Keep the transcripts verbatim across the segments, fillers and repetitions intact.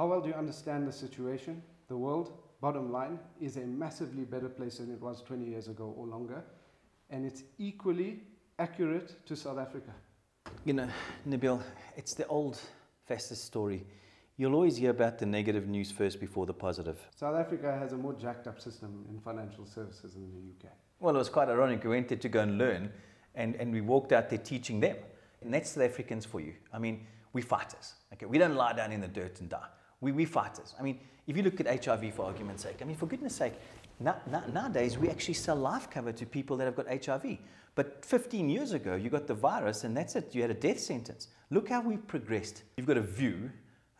How well do you understand the situation? The world, bottom line, is a massively better place than it was twenty years ago or longer, and it's equally accurate to South Africa. You know, Nabil, it's the old Festus story. You'll always hear about the negative news first before the positive. South Africa has a more jacked up system in financial services than the U K. Well, it was quite ironic. We went there to go and learn, and, and we walked out there teaching them. And that's South Africans for you. I mean, we fighters. Okay? We don't lie down in the dirt and die. We, we fighters. I mean, if you look at H I V for argument's sake, I mean, for goodness sake, na na nowadays we actually sell life cover to people that have got H I V. But fifteen years ago, you got the virus and that's it. You had a death sentence. Look how we've progressed. You've got a view.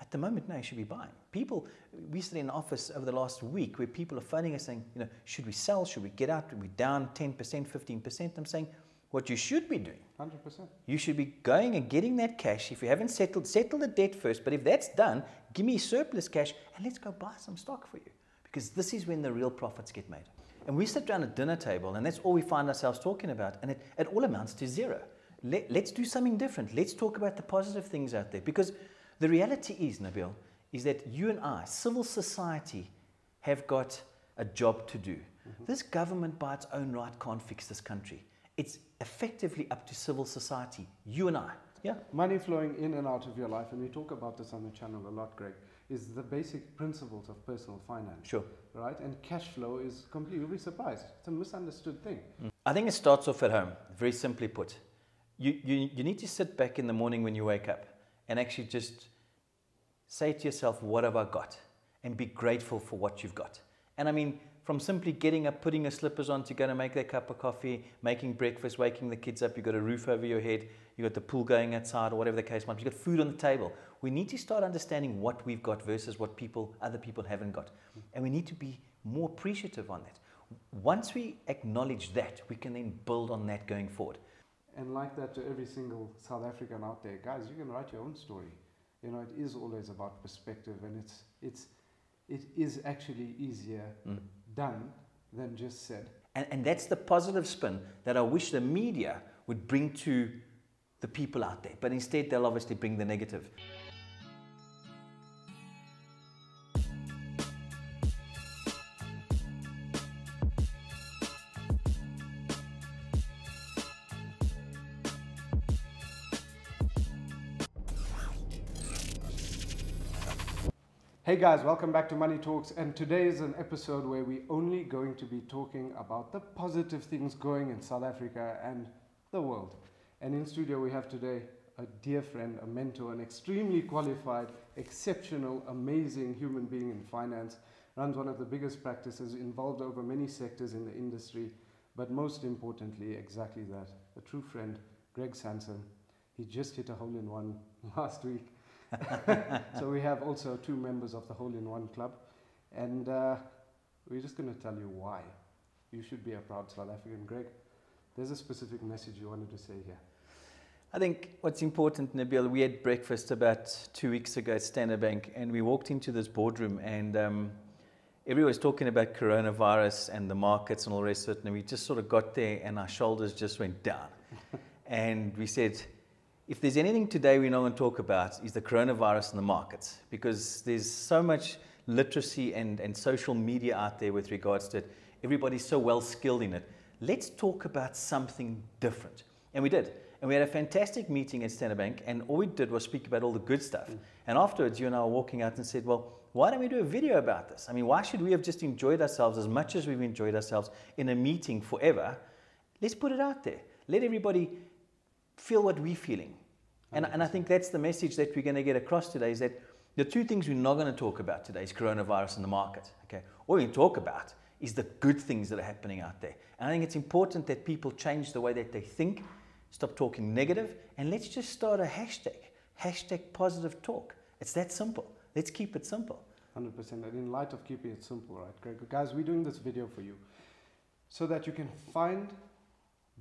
At the moment, now you should be buying. People, we sit in an office over the last week where people are phoning us saying, you know, should we sell? Should we get out? Are we down ten percent, fifteen percent? I'm saying, what you should be doing, one hundred percent. You should be going and getting that cash. If you haven't settled, settle the debt first. But if that's done, give me surplus cash and let's go buy some stock for you. Because this is when the real profits get made. And we sit down at dinner table and that's all we find ourselves talking about. And it, it all amounts to zero. Let, let's do something different. Let's talk about the positive things out there. Because the reality is, Nabil, is that you and I, civil society, have got a job to do. Mm-hmm. This government by its own right can't fix this country. It's effectively up to civil society, you and I. Yeah. Money flowing in and out of your life, and we talk about this on the channel a lot, Greg, is the basic principles of personal finance. Sure. Right? And cash flow is completely, you'll be surprised. It's a misunderstood thing. Mm. I think it starts off at home, very simply put. You, you, you need to sit back in the morning when you wake up and actually just say to yourself, what have I got? And be grateful for what you've got. And I mean, from simply getting up, putting your slippers on to go and make that cup of coffee, making breakfast, waking the kids up, you've got a roof over your head, you've got the pool going outside or whatever the case might be, you've got food on the table. We need to start understanding what we've got versus what people, other people haven't got. And we need to be more appreciative on that. Once we acknowledge that, we can then build on that going forward. And like that to every single South African out there, guys, you can write your own story. You know, it is always about perspective, and it's, it's, it is actually easier mm. done than just said. And, and that's the positive spin that I wish the media would bring to the people out there. But instead, they'll obviously bring the negative. Hey guys, welcome back to Money Talks, and today is an episode where we're only going to be talking about the positive things going in South Africa and the world. And in studio we have today a dear friend, a mentor, an extremely qualified, exceptional, amazing human being in finance, runs one of the biggest practices, involved over many sectors in the industry, but most importantly, exactly that, a true friend, Greg Sansom. He just hit a hole-in-one last week. So we have also two members of the Hole-in-One Club, and uh, we're just going to tell you why you should be a proud South African. Greg, there's a specific message you wanted to say here. I think what's important, Nabil, we had breakfast about two weeks ago at Standard Bank, and we walked into this boardroom, and um, everyone was talking about coronavirus and the markets and all the rest of it, and we just sort of got there and our shoulders just went down. And we said, if there's anything today we're not going to talk about is the coronavirus and the markets, because there's so much literacy and, and social media out there with regards to it. Everybody's so well skilled in it. Let's talk about something different. And we did. And we had a fantastic meeting at Standard Bank, and all we did was speak about all the good stuff. Mm. And afterwards, you and I were walking out and said, well, why don't we do a video about this? I mean, why should we have just enjoyed ourselves as much as we've enjoyed ourselves in a meeting forever? Let's put it out there. Let everybody feel what we're feeling. And, and I think that's the message that we're going to get across today, is that the two things we're not going to talk about today is coronavirus and the market. Okay? All we can talk about is the good things that are happening out there. And I think it's important that people change the way that they think, stop talking negative, and let's just start a hashtag. Hashtag positive talk. It's that simple. Let's keep it simple. one hundred percent. And in light of keeping it simple, right, Greg? Guys, we're doing this video for you so that you can find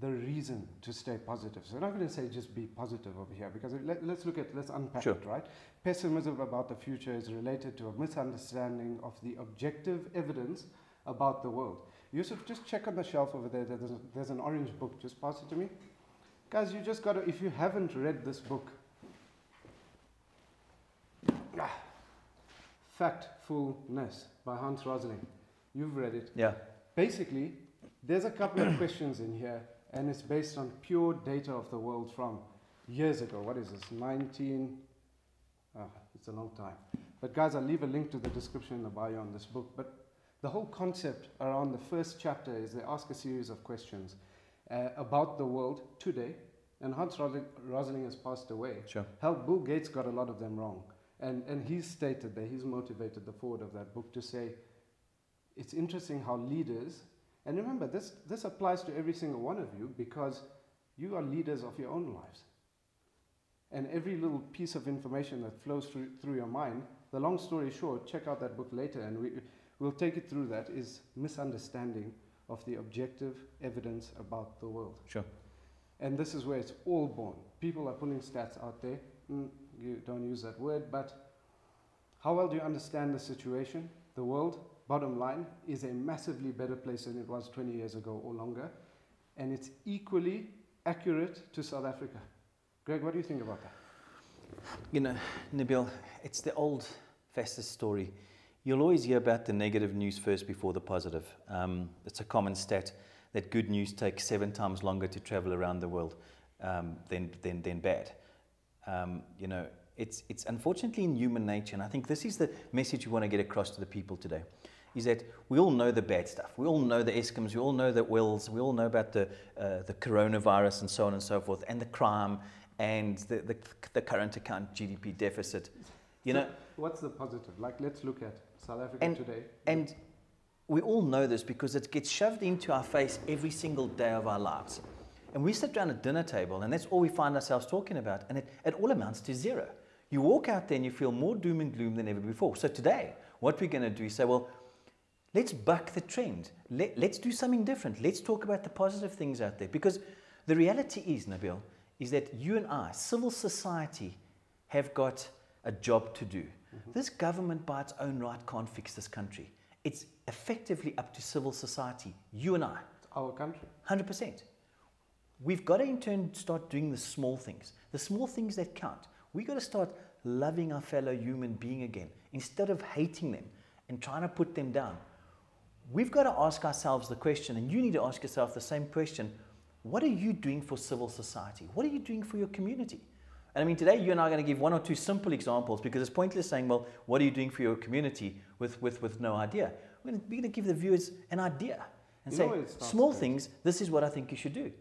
the reason to stay positive. So I'm not going to say just be positive over here, because let, let's look at, let's unpack sure. it, right? Pessimism about the future is related to a misunderstanding of the objective evidence about the world. Yusuf, just check on the shelf over there, there's, a, there's an orange book, just pass it to me. Guys, you just got to, if you haven't read this book, Factfulness by Hans Rosling. You've read it. Yeah. Basically, there's a couple of questions in here, and it's based on pure data of the world from years ago. What is this? nineteen... Oh, it's a long time. But guys, I'll leave a link to the description in the bio on this book. But the whole concept around the first chapter is they ask a series of questions uh, about the world today. And Hans Rosling has passed away. Sure. Hell, Bill Gates got a lot of them wrong. And, and he's stated that he's motivated the forward of that book to say, it's interesting how leaders, and remember, this, this applies to every single one of you because you are leaders of your own lives. And every little piece of information that flows through, through your mind, the long story short, check out that book later and we, we'll take it through that, is misunderstanding of the objective evidence about the world. Sure. And this is where it's all born. People are pulling stats out there. Mm, you don't use that word, but how well do you understand the situation? The world, bottom line, is a massively better place than it was twenty years ago or longer. And it's equally accurate to South Africa. Greg, what do you think about that? You know, Nabil, it's the old fastest story. You'll always hear about the negative news first before the positive. Um, it's a common stat that good news takes seven times longer to travel around the world um, than, than, than bad. Um, you know, it's, it's unfortunately in human nature, and I think this is the message you want to get across to the people today, is that we all know the bad stuff. We all know the Eskoms, we all know the wills, we all know about the, uh, the coronavirus and so on and so forth, and the crime, and the, the, the current account G D P deficit. You know, what's the positive? Like, let's look at South Africa and, today. And we all know this because it gets shoved into our face every single day of our lives. And we sit down at dinner table and that's all we find ourselves talking about, and it, it all amounts to zero. You walk out there and you feel more doom and gloom than ever before. So today, what we're going to do is say, well, let's buck the trend. Let, let's do something different. Let's talk about the positive things out there. Because the reality is, Nabil, is that you and I, civil society, have got a job to do. Mm-hmm. This government by its own right can't fix this country. It's effectively up to civil society, you and I. It's our country. one hundred percent. We've got to in turn start doing the small things, the small things that count. We've got to start loving our fellow human being again instead of hating them and trying to put them down. We've got to ask ourselves the question, and you need to ask yourself the same question, what are you doing for civil society? What are you doing for your community? And I mean, today you and I are going to give one or two simple examples because it's pointless saying, well, what are you doing for your community with, with, with no idea? We're going, to, we're going to give the viewers an idea and you say, small things, this is what I think you should do.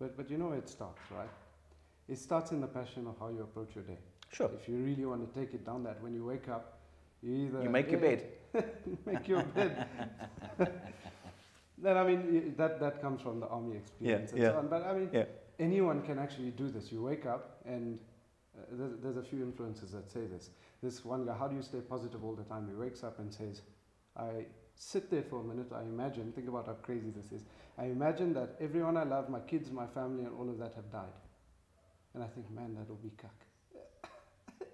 But, but you know where it starts, right? It starts in the passion of how you approach your day. Sure. If you really want to take it down that when you wake up, you either... You make your bed. Make your bed. Then, I mean, that, that comes from the army experience yeah, and yeah. so on. But, I mean... Yeah. Anyone can actually do this. You wake up and uh, there's, there's a few influencers that say this. This one guy, how do you stay positive all the time? He wakes up and says, I sit there for a minute, I imagine, think about how crazy this is. I imagine that everyone I love, my kids, my family, and all of that have died. And I think, man, that'll be cuck.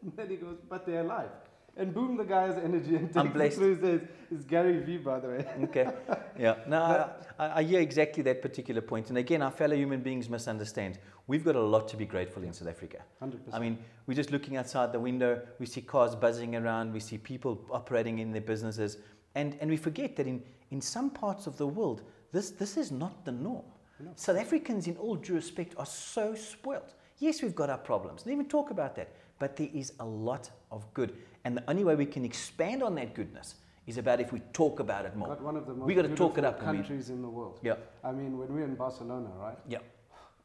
And then he goes, but they're alive. And boom, the guy's energy and takes through his days. It's Gary Vee, by the way. Okay. Yeah. No, I, I hear exactly that particular point. And again, our fellow human beings must understand, we've got a lot to be grateful in South Africa. one hundred percent. I mean, we're just looking outside the window. We see cars buzzing around. We see people operating in their businesses. And, and we forget that in, in some parts of the world, this, this is not the norm. No. South Africans, in all due respect, are so spoiled. Yes, we've got our problems. Don't even talk about that. But there is a lot of good. And the only way we can expand on that goodness is about if we talk about it more. But one of the most we got to talk it up. Countries in the world. Yeah. I mean, when we're in Barcelona, right? Yeah.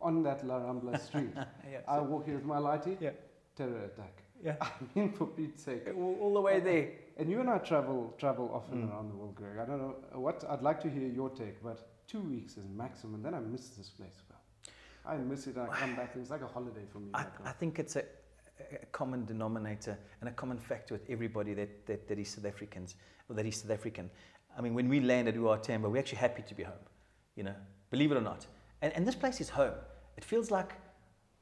On that La Rambla street, yeah, I so walk here with my lighty. Yeah. Terror attack. Yeah. I mean, for Pete's sake. All, all the way there. And you and I travel travel often mm. around the world, Greg. I don't know what I'd like to hear your take, but two weeks is maximum, and then I miss this place. I miss it. And I come back. It's like a holiday for me. I, I think it's a. a common denominator and a common factor with everybody that, that, that is South Africans, or that is South African. I mean, when we landed at O R Tambo, we're actually happy to be home, you know, believe it or not. And, and this place is home. It feels like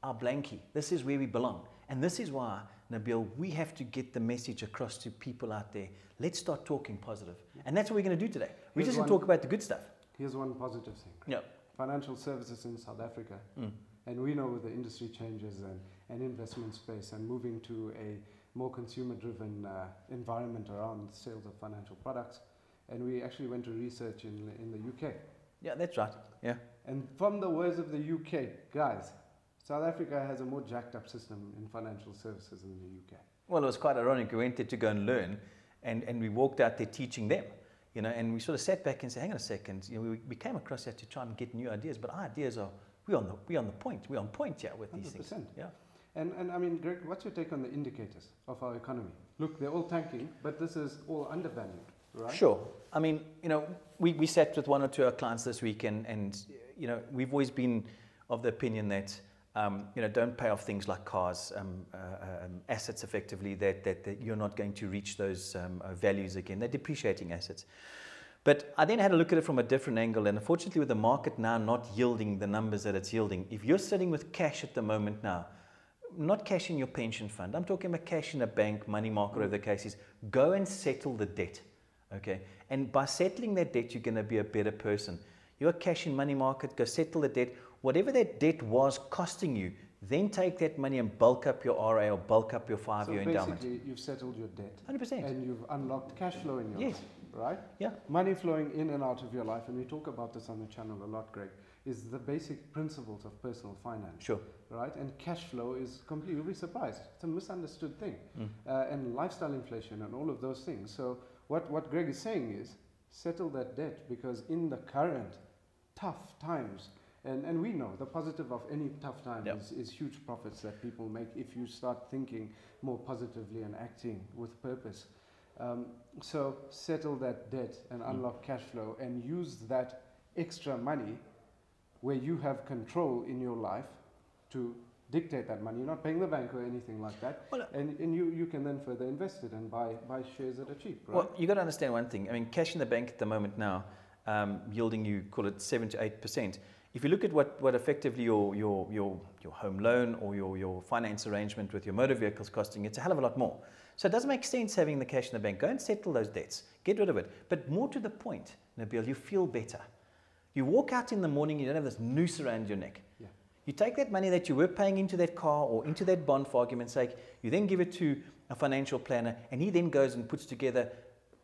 our blankie. This is where we belong. And this is why, Nabil, we have to get the message across to people out there. Let's start talking positive. And that's what we're going to do today. We're here's just going to talk about the good stuff. Here's one positive thing. Yeah. Financial services in South Africa. Mm. And we know with the industry changes and, and investment space and moving to a more consumer-driven uh, environment around sales of financial products. And we actually went to research in, in the U K. Yeah, that's right. Yeah. And from the words of the U K, guys, South Africa has a more jacked up system in financial services than the U K. Well, it was quite ironic. We went there to go and learn, and, and we walked out there teaching them. You know, and we sort of sat back and said, hang on a second, you know, we, we came across that to try and get new ideas, but our ideas are, we're on the, we're on the point, we're on point here with these things. one hundred percent. Yeah. And, and I mean, Greg, what's your take on the indicators of our economy? Look, they're all tanking, but this is all undervalued, right? Sure. I mean, you know, we, we sat with one or two of our clients this week, and, and you know, we've always been of the opinion that, um, you know, don't pay off things like cars, um, uh, um, assets effectively, that, that, that you're not going to reach those um, uh, values again. They're depreciating assets. But I then had a look at it from a different angle, and unfortunately with the market now not yielding the numbers that it's yielding, if you're sitting with cash at the moment now, not cash in your pension fund, I'm talking about cash in a bank, money market, whatever the case is, go and settle the debt, okay? And by settling that debt, you're gonna be a better person. You're cash in money market, go settle the debt. Whatever that debt was costing you, then take that money and bulk up your R A or bulk up your five-year endowment. So basically, you've settled your debt. one hundred percent. And you've unlocked cash flow in your yes. life, right? Yeah. Money flowing in and out of your life, and we talk about this on the channel a lot, Greg, is the basic principles of personal finance. Sure. Right? And cash flow is completely, you'll be surprised. It's a misunderstood thing. Mm. Uh, and lifestyle inflation and all of those things. So what, what Greg is saying is settle that debt, because in the current tough times, And, and we know the positive of any tough time yep. is, is huge profits that people make if you start thinking more positively and acting with purpose. Um, so settle that debt and unlock mm. cash flow, and use that extra money where you have control in your life to dictate that money. You're not paying the bank or anything like that. Well, and and you, you can then further invest it and buy, buy shares at a cheap, right? Well, you've got to understand one thing. I mean, cash in the bank at the moment now, um, yielding you, call it seven to eight percent. If you look at what, what effectively your, your, your, your home loan or your, your finance arrangement with your motor vehicles costing, it's a hell of a lot more. So it doesn't make sense having the cash in the bank. Go and settle those debts. Get rid of it. But more to the point, Nabil, you feel better. You walk out in the morning, you don't have this noose around your neck. Yeah. You take that money that you were paying into that car or into that bond for argument's sake, you then give it to a financial planner, and he then goes and puts together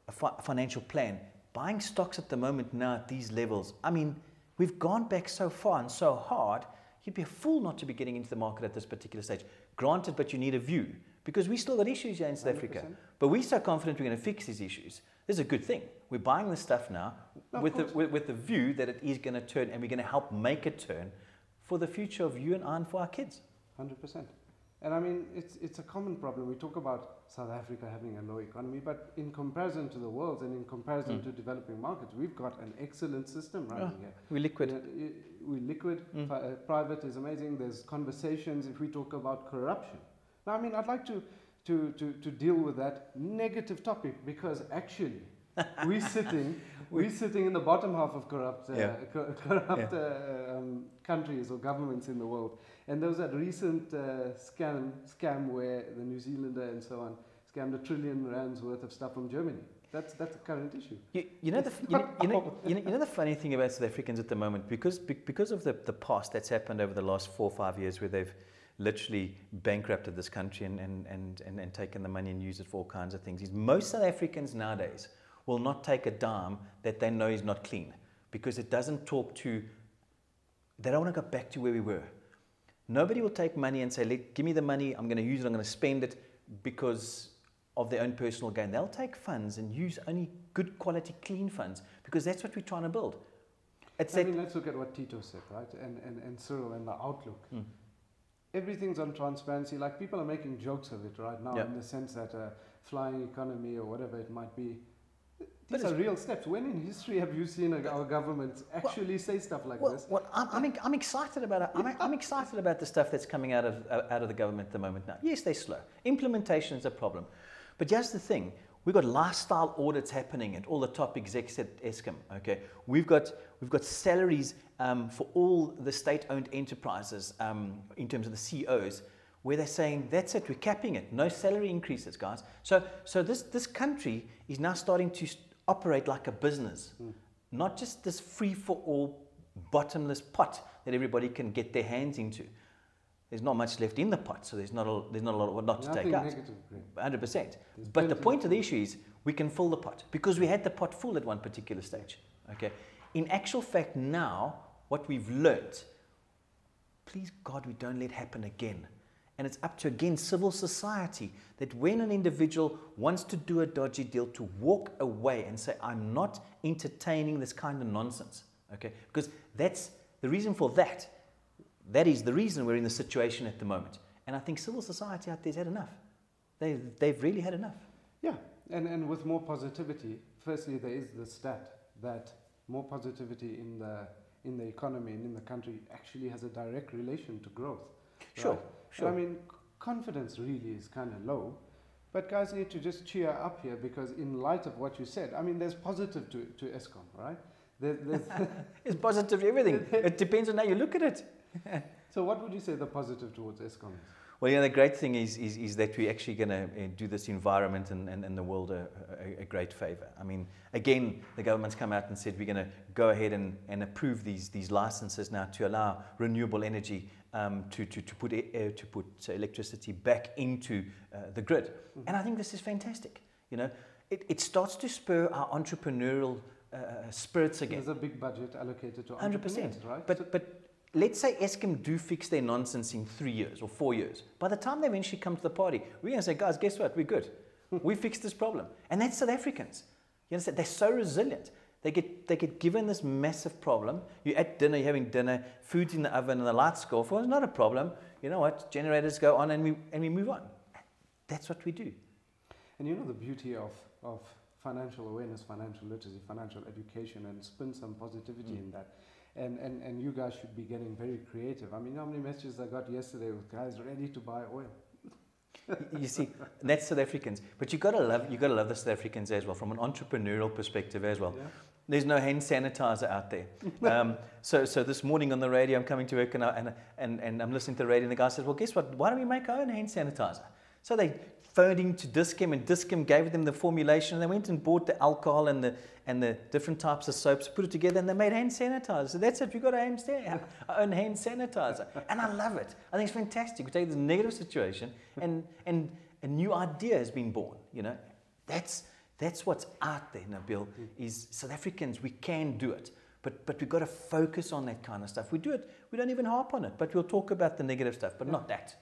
a fi- financial plan. Buying stocks at the moment now at these levels, I mean, we've gone back so far and so hard, you'd be a fool not to be getting into the market at this particular stage. Granted, but you need a view, because we still got issues here in South one hundred percent. Africa. But we're so confident we're going to fix these issues. This is a good thing. We're buying this stuff now no, with, the, with, with the view that it is going to turn, and we're going to help make it turn for the future of you and I and for our kids. one hundred percent. And I mean, it's, it's a common problem. We talk about South Africa having a low economy, but in comparison to the world and in comparison mm. to developing markets, we've got an excellent system running oh, here. We're liquid. You know, we're liquid. Mm. Uh, private is amazing. There's conversations if we talk about corruption. Now, I mean, I'd like to, to, to, to deal with that negative topic, because actually, we're, sitting, we're sitting in the bottom half of corrupt, uh, yeah. co corrupt yeah. uh, um, countries or governments in the world. And there was that recent uh, scam, scam where the New Zealander and so on scammed a trillion rands worth of stuff from Germany. That's, that's a current issue. You, you, know the, you, know, you, know, you, know, you know the funny thing about South Africans at the moment, because, because of the, the past that's happened over the last four or five years, where they've literally bankrupted this country and, and, and, and, and taken the money and used it for all kinds of things, is most South Africans nowadays will not take a dime that they know is not clean, because it doesn't talk to, they don't want to go back to where we were. Nobody will take money and say, Let, give me the money, I'm going to use it, I'm going to spend it, because of their own personal gain. They'll take funds and use only good quality, clean funds, because that's what we're trying to build. It's I that mean, let's look at what Tito said, right? And, and, and Cyril and the outlook. Mm. Everything's on transparency. Like, people are making jokes of it right now, yep. in the sense that a flying economy or whatever it might be. These but are real steps. When in history have you seen a, our government actually well, say stuff like well, this? Well, I'm, I'm, I'm excited about it. I'm, I'm excited about the stuff that's coming out of uh, out of the government at the moment now. Yes, they're slow. Implementation is a problem. But here's the thing. We've got lifestyle audits happening at all the top execs at Eskom. Okay, we've got we've got salaries um, for all the state-owned enterprises um, in terms of the C E Os, where they're saying, that's it, we're capping it. No salary increases, guys. So so this this country is now starting to st operate like a business, mm. not just this free-for-all bottomless pot that everybody can get their hands into. there's not much left in the pot, so there's not a, there's not a lot of not to take out. Negative, one hundred percent. But the point of the issue is we can fill the pot because we had the pot full at one particular stage. Okay. In actual fact, now what we've learnt, please God, we don't let happen again. And it's up to, again, civil society, that when an individual wants to do a dodgy deal, to walk away and say, I'm not entertaining this kind of nonsense. Okay? Because that's the reason for that. That is the reason we're in the situation at the moment. And I think civil society out there's had enough. They, they've really had enough. Yeah, and, and with more positivity, firstly, there is the stat that more positivity in the, in the economy and in the country actually has a direct relation to growth. Sure. Right? Sure. I mean, confidence really is kind of low, but guys need to just cheer up here, because in light of what you said, I mean, there's positive to, to Eskom, right? There, there's it's positive to everything. It depends on how you look at it. So what would you say the positive towards Eskom is? Well, you know, the great thing is, is, is that we're actually going to uh, do this environment and, and, and the world a, a, a great favor. I mean, again, the government's come out and said we're going to go ahead and, and approve these, these licenses now to allow renewable energy um, to, to, to, put, uh, to put electricity back into uh, the grid. Mm-hmm. And I think this is fantastic. You know, it, it starts to spur our entrepreneurial uh, spirits again. There's a big budget allocated to entrepreneurs, one hundred percent, right? But, but let's say Eskom do fix their nonsense in three years or four years. By the time they eventually come to the party, we're going to say, guys, guess what? We're good. We fixed this problem. And that's South Africans. You understand? They're so resilient. They get, they get given this massive problem. You're at dinner, you're having dinner, food's in the oven, and the lights go off. Well, it's not a problem. You know what? Generators go on, and we, and we move on. That's what we do. And you know the beauty of, of financial awareness, financial literacy, financial education, and spin some positivity mm. in that. And, and, and you guys should be getting very creative. I mean, how many messages I got yesterday with guys ready to buy oil? You see, that's South Africans. But you've got to love, you've got to love the South Africans as well, from an entrepreneurial perspective as well. Yeah. There's no hand sanitizer out there. um, so, so this morning on the radio, I'm coming to work and, I, and, and, and I'm listening to the radio, and the guy says, well, guess what? Why don't we make our own hand sanitizer? So they phoned in to Dischem, and Dischem gave them the formulation, and they went and bought the alcohol and the and the different types of soaps, put it together, and they made hand sanitizer. So that's it, we've got our own hand sanitizer. And I love it. I think it's fantastic. We take this negative situation and and a new idea has been born, you know. That's that's what's out there, Nabil, is South Africans, we can do it. But but we've got to focus on that kind of stuff. We do it, we don't even harp on it, but we'll talk about the negative stuff, but yeah. not that.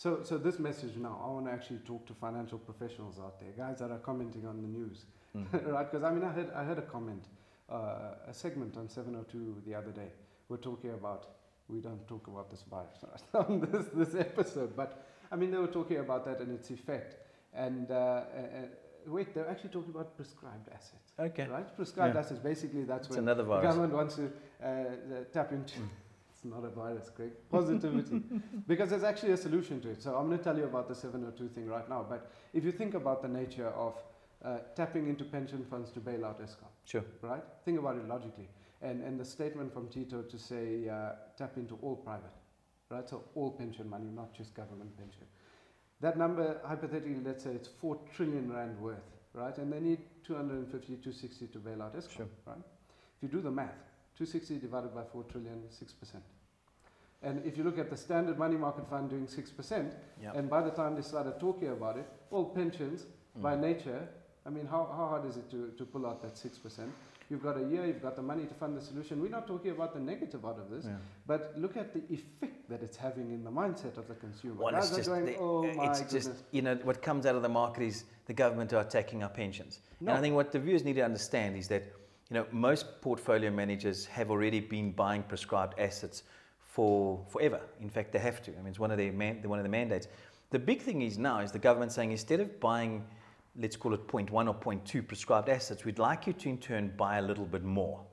So, so this message now, I want to actually talk to financial professionals out there, guys that are commenting on the news, mm-hmm. right? Because I mean, I heard, I heard a comment, uh, a segment on seven oh two the other day. We're talking about, we don't talk about this virus on this, this episode, but I mean, they were talking about that and its effect. And uh, uh, wait, they're actually talking about prescribed assets. Okay. Right? Prescribed yeah. assets, basically that's when the government wants to uh, tap into... Mm. It's not a virus, Greg. Positivity. Because there's actually a solution to it. So I'm going to tell you about the seven oh two thing right now. But if you think about the nature of uh, tapping into pension funds to bail out Eskom. Sure. Right? Think about it logically. And, and the statement from Tito to say uh, tap into all private. Right? So all pension money, not just government pension. That number, hypothetically, let's say it's four trillion rand worth. Right? And they need two hundred fifty, two hundred sixty to bail out Eskom. Sure. Right? If you do the math, two hundred sixty divided by four trillion, six percent. And if you look at the standard money market fund doing six percent, yep. and by the time they started talking about it, all pensions, mm. by nature, I mean, how, how hard is it to, to pull out that six percent? You've got a year, you've got the money to fund the solution. We're not talking about the negative out of this, yeah. but look at the effect that it's having in the mindset of the consumer. Well, it's just, going, the, oh my it's just, you know, what comes out of the market is the government are attacking our pensions. No. And I think what the viewers need to understand is that you know, most portfolio managers have already been buying prescribed assets for forever. In fact, they have to. I mean, it's one of their man, one of the mandates. The big thing is now is the government saying instead of buying, let's call it zero point one or zero point two prescribed assets, we'd like you to in turn buy a little bit more.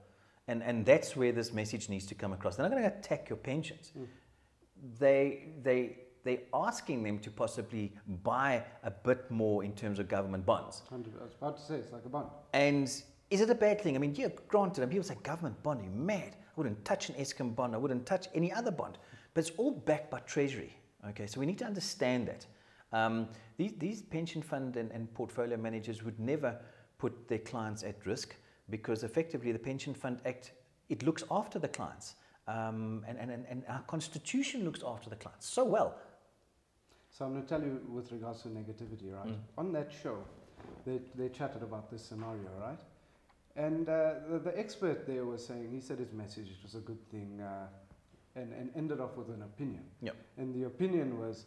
And, and that's where this message needs to come across. They're not going to attack your pensions. Mm. They, they, they're asking them to possibly buy a bit more in terms of government bonds. I was about to say, it's like a bond. And is it a bad thing? I mean, yeah, granted, and people say, government bond, you're mad. I wouldn't touch an Eskom bond. I wouldn't touch any other bond. But it's all backed by Treasury. Okay, so we need to understand that. Um, these, these pension fund and, and portfolio managers would never put their clients at risk because effectively the Pension Fund Act, it looks after the clients. um, and, and, and our constitution looks after the clients so well. So I'm going to tell you with regards to negativity, right? Mm. On that show, they, they chatted about this scenario, right? And uh, the, the expert there was saying, he said his message, it was a good thing, uh, and, and ended off with an opinion. Yep. And the opinion was,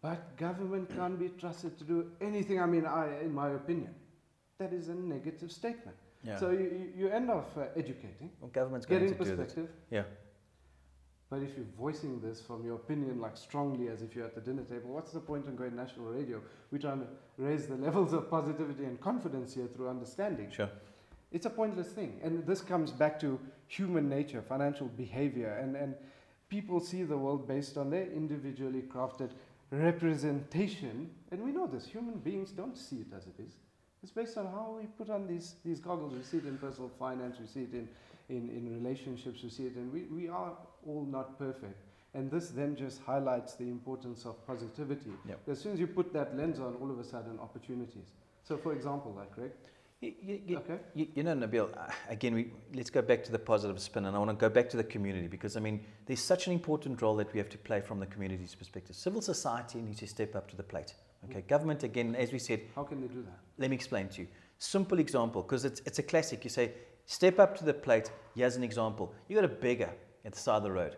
but government can't be trusted to do anything. I mean, I, in my opinion, that is a negative statement. Yeah. So you, you end off uh, educating, well, government's going getting to perspective. Do that. Yeah. But if you're voicing this from your opinion, like strongly as if you're at the dinner table, what's the point in going national radio? We're trying to raise the levels of positivity and confidence here through understanding. Sure. It's a pointless thing. And this comes back to human nature, financial behavior, and, and people see the world based on their individually crafted representation. And we know this, human beings don't see it as it is. It's based on how we put on these, these goggles. We see it in personal finance, we see it in, in, in relationships, we see it in, we, we are all not perfect. And this then just highlights the importance of positivity. Yep. As soon as you put that lens on, all of a sudden opportunities. So for example, like Greg. You, you, okay. you, you know, Nabil, uh, again, we, let's go back to the positive spin, and I want to go back to the community, because, I mean, there's such an important role that we have to play from the community's perspective. Civil society needs to step up to the plate. Okay, mm. Government, again, as we said... How can they do that? Let me explain to you. Simple example, because it's, it's a classic. You say, step up to the plate. Here's an example. You got a beggar at the side of the road.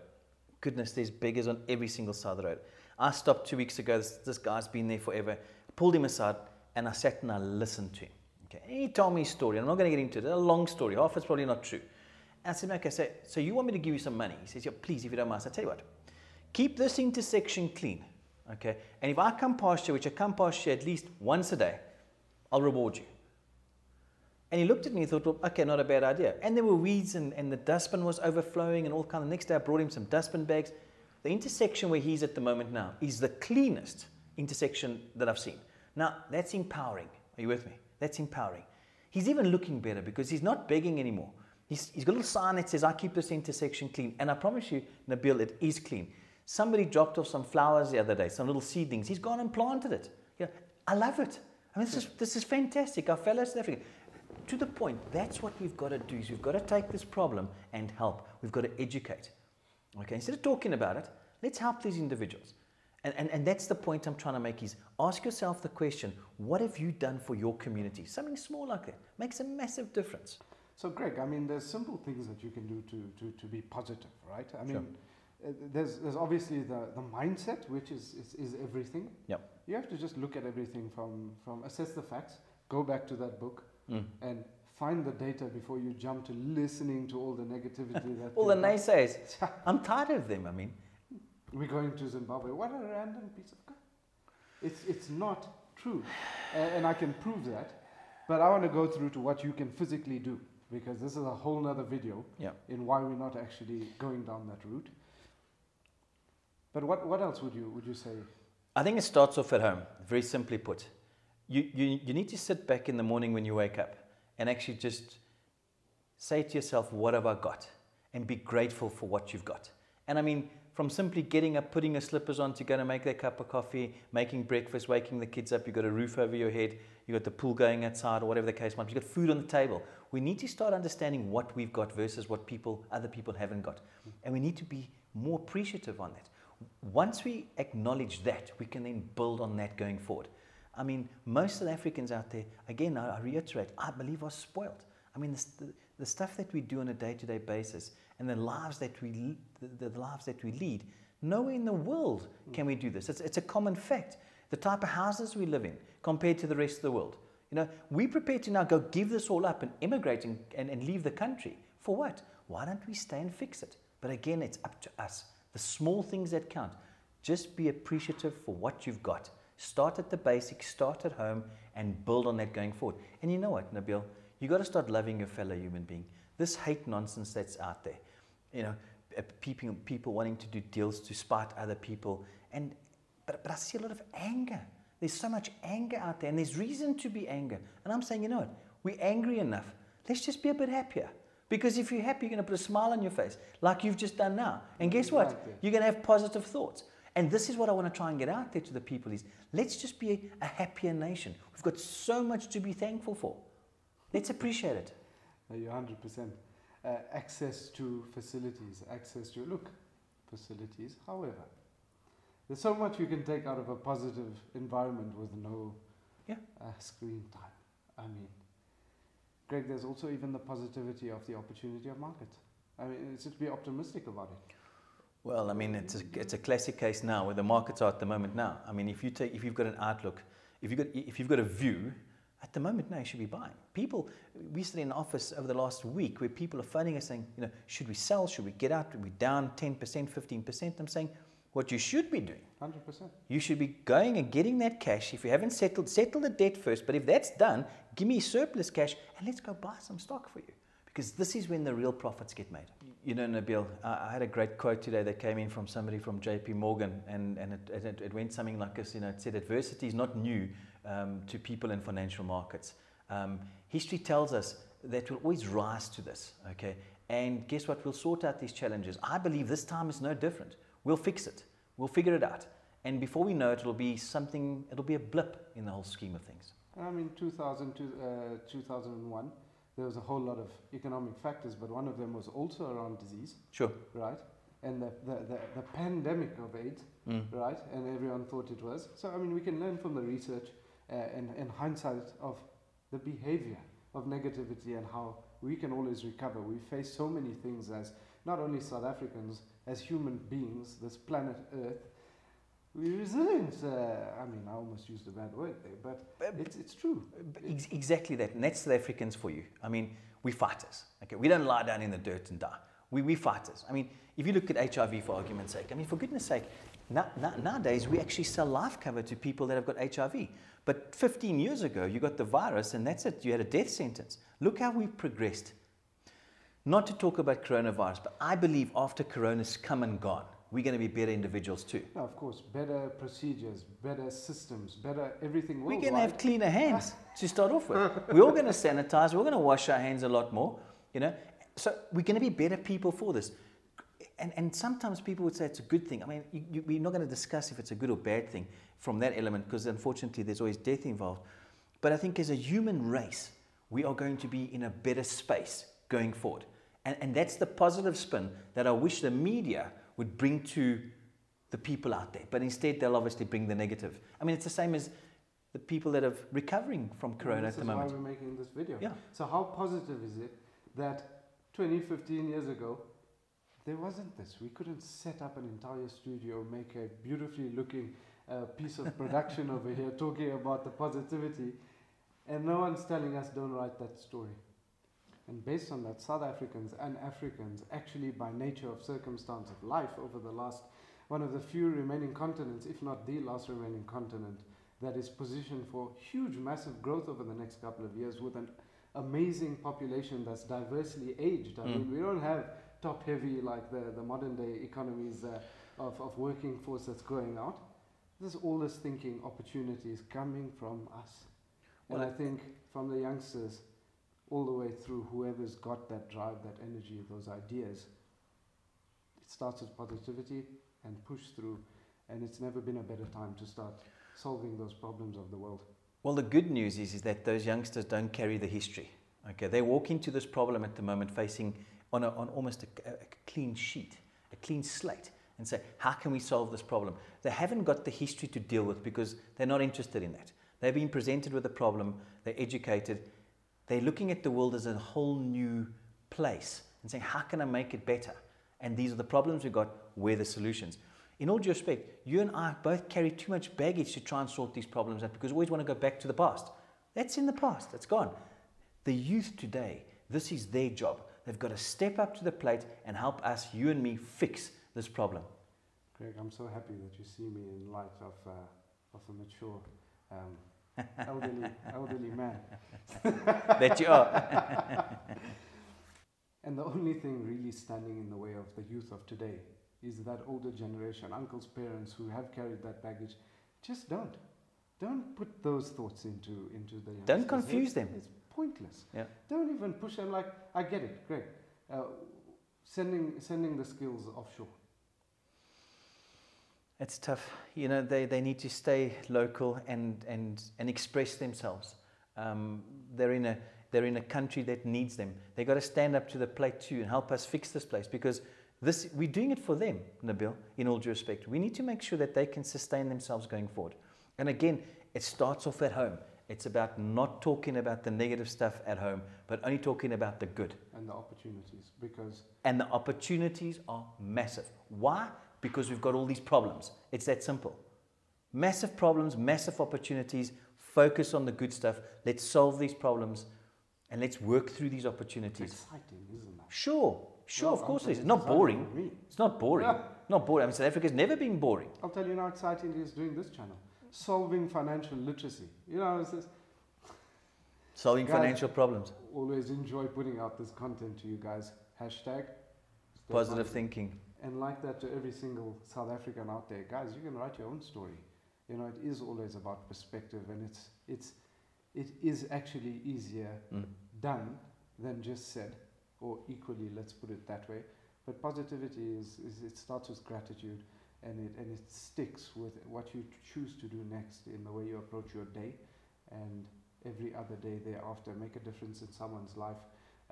Goodness, there's beggars on every single side of the road. I stopped two weeks ago. This, this guy's been there forever. I pulled him aside, and I sat and I listened to him. Okay. He told me his story. I'm not going to get into it. It's a long story. Half it's probably not true. And I said, okay, so, so you want me to give you some money? He says, yeah, please, if you don't mind. I said, tell you what, keep this intersection clean. Okay. And if I come past you, which I come past you at least once a day, I'll reward you. And he looked at me and thought, well, okay, not a bad idea. And there were weeds and, and the dustbin was overflowing and all kind of. The next day I brought him some dustbin bags. The intersection where he's at the moment now is the cleanest intersection that I've seen. Now, that's empowering. Are you with me? That's empowering. He's even looking better because he's not begging anymore. He's, he's got a little sign that says, I keep this intersection clean. And I promise you, Nabil, it is clean. Somebody dropped off some flowers the other day, some little seedlings. He's gone and planted it. You know, I love it. I mean, this is, this is fantastic. Our fellow South Africans. To the point, that's what we've got to do is we've got to take this problem and help. We've got to educate. Okay, instead of talking about it, let's help these individuals. And, and, and that's the point I'm trying to make is ask yourself the question, what have you done for your community? Something small like that makes a massive difference. So Greg, I mean, there's simple things that you can do to, to, to be positive, right? I mean, sure. there's, there's obviously the, the mindset, which is, is, is everything. Yep. You have to just look at everything from, from assess the facts, go back to that book mm. and find the data before you jump to listening to all the negativity. that all the naysayers. I'm tired of them, I mean. We're going to Zimbabwe. What a random piece of crap. It's, it's not true. And, and I can prove that. But I want to go through to what you can physically do. Because this is a whole nother video yeah. in why we're not actually going down that route. But what, what else would you, would you say? I think it starts off at home, very simply put. You, you, you need to sit back in the morning when you wake up and actually just say to yourself, what have I got? And be grateful for what you've got. And I mean... From simply getting up, putting your slippers on to go and make their cup of coffee, making breakfast, waking the kids up, you've got a roof over your head, you've got the pool going outside or whatever the case might be, you've got food on the table. We need to start understanding what we've got versus what people, other people haven't got. And we need to be more appreciative on that. Once we acknowledge that, we can then build on that going forward. I mean, most South Africans out there, again, I, I reiterate, I believe are spoiled. I mean, the, the stuff that we do on a day-to-day basis and the lives that we the, the lives that we lead, nowhere in the world can we do this. It's, it's a common fact. The type of houses we live in compared to the rest of the world. You know, we're prepared to now go give this all up and immigrate and, and, and leave the country. For what? Why don't we stay and fix it? But again, it's up to us. The small things that count. Just be appreciative for what you've got. Start at the basics, start at home, and build on that going forward. And you know what, Nabil? You've got to start loving your fellow human being. This hate nonsense that's out there, you know, people, people wanting to do deals to spite other people. And, but, but I see a lot of anger. There's so much anger out there, and there's reason to be angry. And I'm saying, you know what, we're angry enough. Let's just be a bit happier. Because if you're happy, you're going to put a smile on your face, like you've just done now. And guess what? You're going to have positive thoughts. And this is what I want to try and get out there to the people is, let's just be a, a happier nation. We've got so much to be thankful for. Let's appreciate it. You're one hundred percent. uh, access to facilities, access to, look, facilities, however. There's so much you can take out of a positive environment with no yeah. uh, screen time. I mean, Greg, there's also even the positivity of the opportunity of market. I mean, it's just to be optimistic about it. Well, I mean, it's a, it's a classic case now where the markets are at the moment now. I mean, if, you take, if you've got an outlook, if you've got, if you've got a view, at the moment now you should be buying. People, we sit in an office over the last week where people are phoning us saying, you know, should we sell, should we get out, are we down ten percent, fifteen percent? I'm saying, what you should be doing, one hundred percent. You should be going and getting that cash. If you haven't settled, settle the debt first. But if that's done, give me surplus cash and let's go buy some stock for you. Because this is when the real profits get made. You know, Nabil, I, I had a great quote today that came in from somebody from J P Morgan, and, and it, it, it went something like this, you know, it said adversity is not new um, to people in financial markets. Um, history tells us that we'll always rise to this, okay? And guess what? We'll sort out these challenges. I believe this time is no different. We'll fix it. We'll figure it out. And before we know it, it'll be something, it'll be a blip in the whole scheme of things. I mean, two thousand, two thousand one, there was a whole lot of economic factors, but one of them was also around disease. Sure. Right? And the, the, the, the pandemic of AIDS, mm. right? And everyone thought it was. So, I mean, we can learn from the research uh, and, and hindsight of the behavior of negativity and how we can always recover. We face so many things as not only South Africans, as human beings, this planet Earth, we're resilient. Uh, I mean, I almost used a bad word there, but it's, it's true. It's exactly that, and that's South Africans for you. I mean, we're fighters. Okay? We don't lie down in the dirt and die. We, we're fighters. I mean, if you look at H I V for argument's sake, I mean, for goodness sake, na na nowadays we actually sell life cover to people that have got H I V. But fifteen years ago, you got the virus, and that's it. You had a death sentence. Look how we've progressed. Not to talk about coronavirus, but I believe after corona's come and gone, we're going to be better individuals too. No, of course, better procedures, better systems, better everything. We're going to have cleaner hands to start off with. We're all going to sanitize. We're going to wash our hands a lot more, you know. So we're going to be better people for this. And, and sometimes people would say it's a good thing. I mean, you, you, we're not going to discuss if it's a good or bad thing from that element because unfortunately there's always death involved. But I think as a human race, we are going to be in a better space going forward. And, and that's the positive spin that I wish the media would bring to the people out there. But instead, they'll obviously bring the negative. I mean, it's the same as the people that are recovering from corona at the moment. This is why we're making this video. Yeah. So how positive is it that twenty, fifteen years ago, there wasn't this? We couldn't set up an entire studio, make a beautifully looking uh, piece of production over here, talking about the positivity. And no one's telling us, don't write that story. And based on that, South Africans and Africans, actually by nature of circumstance of life over the last, one of the few remaining continents, if not the last remaining continent, that is positioned for huge, massive growth over the next couple of years with an amazing population that's diversely aged. I mm. mean, we don't have top-heavy like the, the modern-day economies uh, of, of working force that's going out. There's all this thinking opportunities coming from us. And well, I think from the youngsters, all the way through, whoever's got that drive, that energy, those ideas, it starts with positivity and push through, and it's never been a better time to start solving those problems of the world. Well, the good news is, is that those youngsters don't carry the history. Okay, they walk into this problem at the moment facing on, a, on almost a, a clean sheet, a clean slate, and say, how can we solve this problem? They haven't got the history to deal with because they're not interested in that. They've been presented with a problem, they're educated, they're looking at the world as a whole new place and saying, how can I make it better? And these are the problems we've got, where the solutions. In all due respect, you and I both carry too much baggage to try and sort these problems out because we always want to go back to the past. That's in the past, it's gone. The youth today, this is their job. They've got to step up to the plate and help us, you and me, fix this problem. Greg, I'm so happy that you see me in light of, uh, of a mature um, elderly, elderly man. That you are. And the only thing really standing in the way of the youth of today is that older generation, uncles, parents who have carried that baggage. Just don't. Don't put those thoughts into, into the youngsters. Don't confuse it's, them. It's pointless. Yeah. Don't even push them like, I get it, Greg. Uh, sending, sending the skills offshore. It's tough. You know, they, they need to stay local and, and, and express themselves. Um, they're in a, They're in a country that needs them. They've got to stand up to the plate too and help us fix this place, because this, we're doing it for them, Nabil, in all due respect. We need to make sure that they can sustain themselves going forward. And again, it starts off at home. It's about not talking about the negative stuff at home, but only talking about the good. And the opportunities, because... And the opportunities are massive. Why? Because we've got all these problems. It's that simple. Massive problems, massive opportunities. Focus on the good stuff. Let's solve these problems and let's work through these opportunities. Exciting, isn't it? Sure. Sure, well, of course it is. It's not boring. It's not boring. Yeah. Not boring. I mean, South Africa's never been boring. I'll tell you how exciting it is doing this channel. Solving financial literacy. You know, it's this... Solving guys, financial problems. Always enjoy putting out this content to you guys. Hashtag... Positive thinking. And like that to every single South African out there. Guys, you can write your own story. You know, it is always about perspective, and it's, it's, it is actually easier mm. done than just said. Or equally, let's put it that way. But positivity is, is it starts with gratitude, and it and it sticks with what you choose to do next in the way you approach your day, and every other day thereafter. Make a difference in someone's life.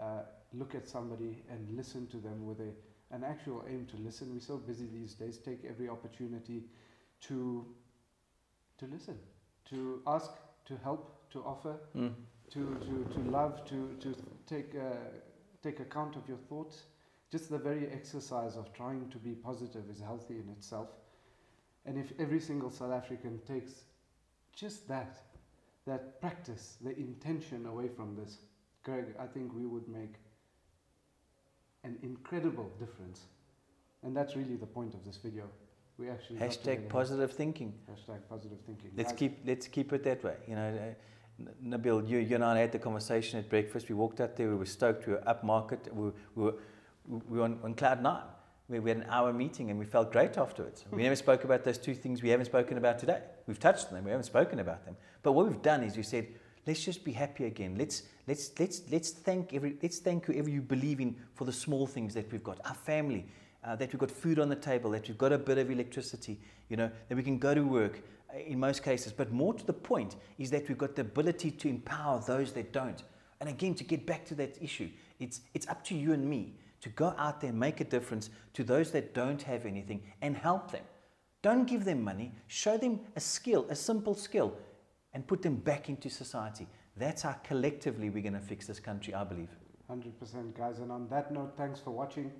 Uh, look at somebody and listen to them with a an actual aim to listen. We're so busy these days. Take every opportunity to to listen, to ask, to help, to offer, mm. to, to to love, to to take. Uh, Take account of your thoughts. Just the very exercise of trying to be positive is healthy in itself. And if every single South African takes just that, that practice, the intention away from this, Greg, I think we would make an incredible difference. And that's really the point of this video. We actually hashtag positive thinking. Hashtag positive thinking. Let's keep let's keep it that way. You know. Nabil, you, you and I had the conversation at breakfast. We walked out there, we were stoked, we were upmarket, we, we were, we were on, on cloud nine. We, we had an hour meeting and we felt great afterwards. We never spoke about those two things we haven't spoken about today. We've touched them, we haven't spoken about them. But what we've done is we said, let's just be happy again. Let's, let's, let's, let's, thank, every, let's thank whoever you believe in for the small things that we've got, our family, uh, that we've got food on the table, that we've got a bit of electricity, you know, that we can go to work. In most cases, but more to the point is that we've got the ability to empower those that don't. And again, to get back to that issue, it's, it's up to you and me to go out there and make a difference to those that don't have anything and help them. Don't give them money, show them a skill, a simple skill, and put them back into society. That's how collectively we're going to fix this country, I believe. one hundred percent, guys. And on that note, thanks for watching.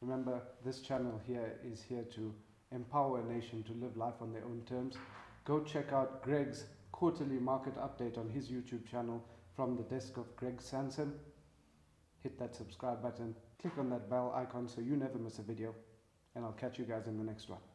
Remember, this channel here is here to empower a nation to live life on their own terms. Go check out Greg's quarterly market update on his YouTube channel from the desk of Greg Sansom. Hit that subscribe button, click on that bell icon so you never miss a video, and I'll catch you guys in the next one.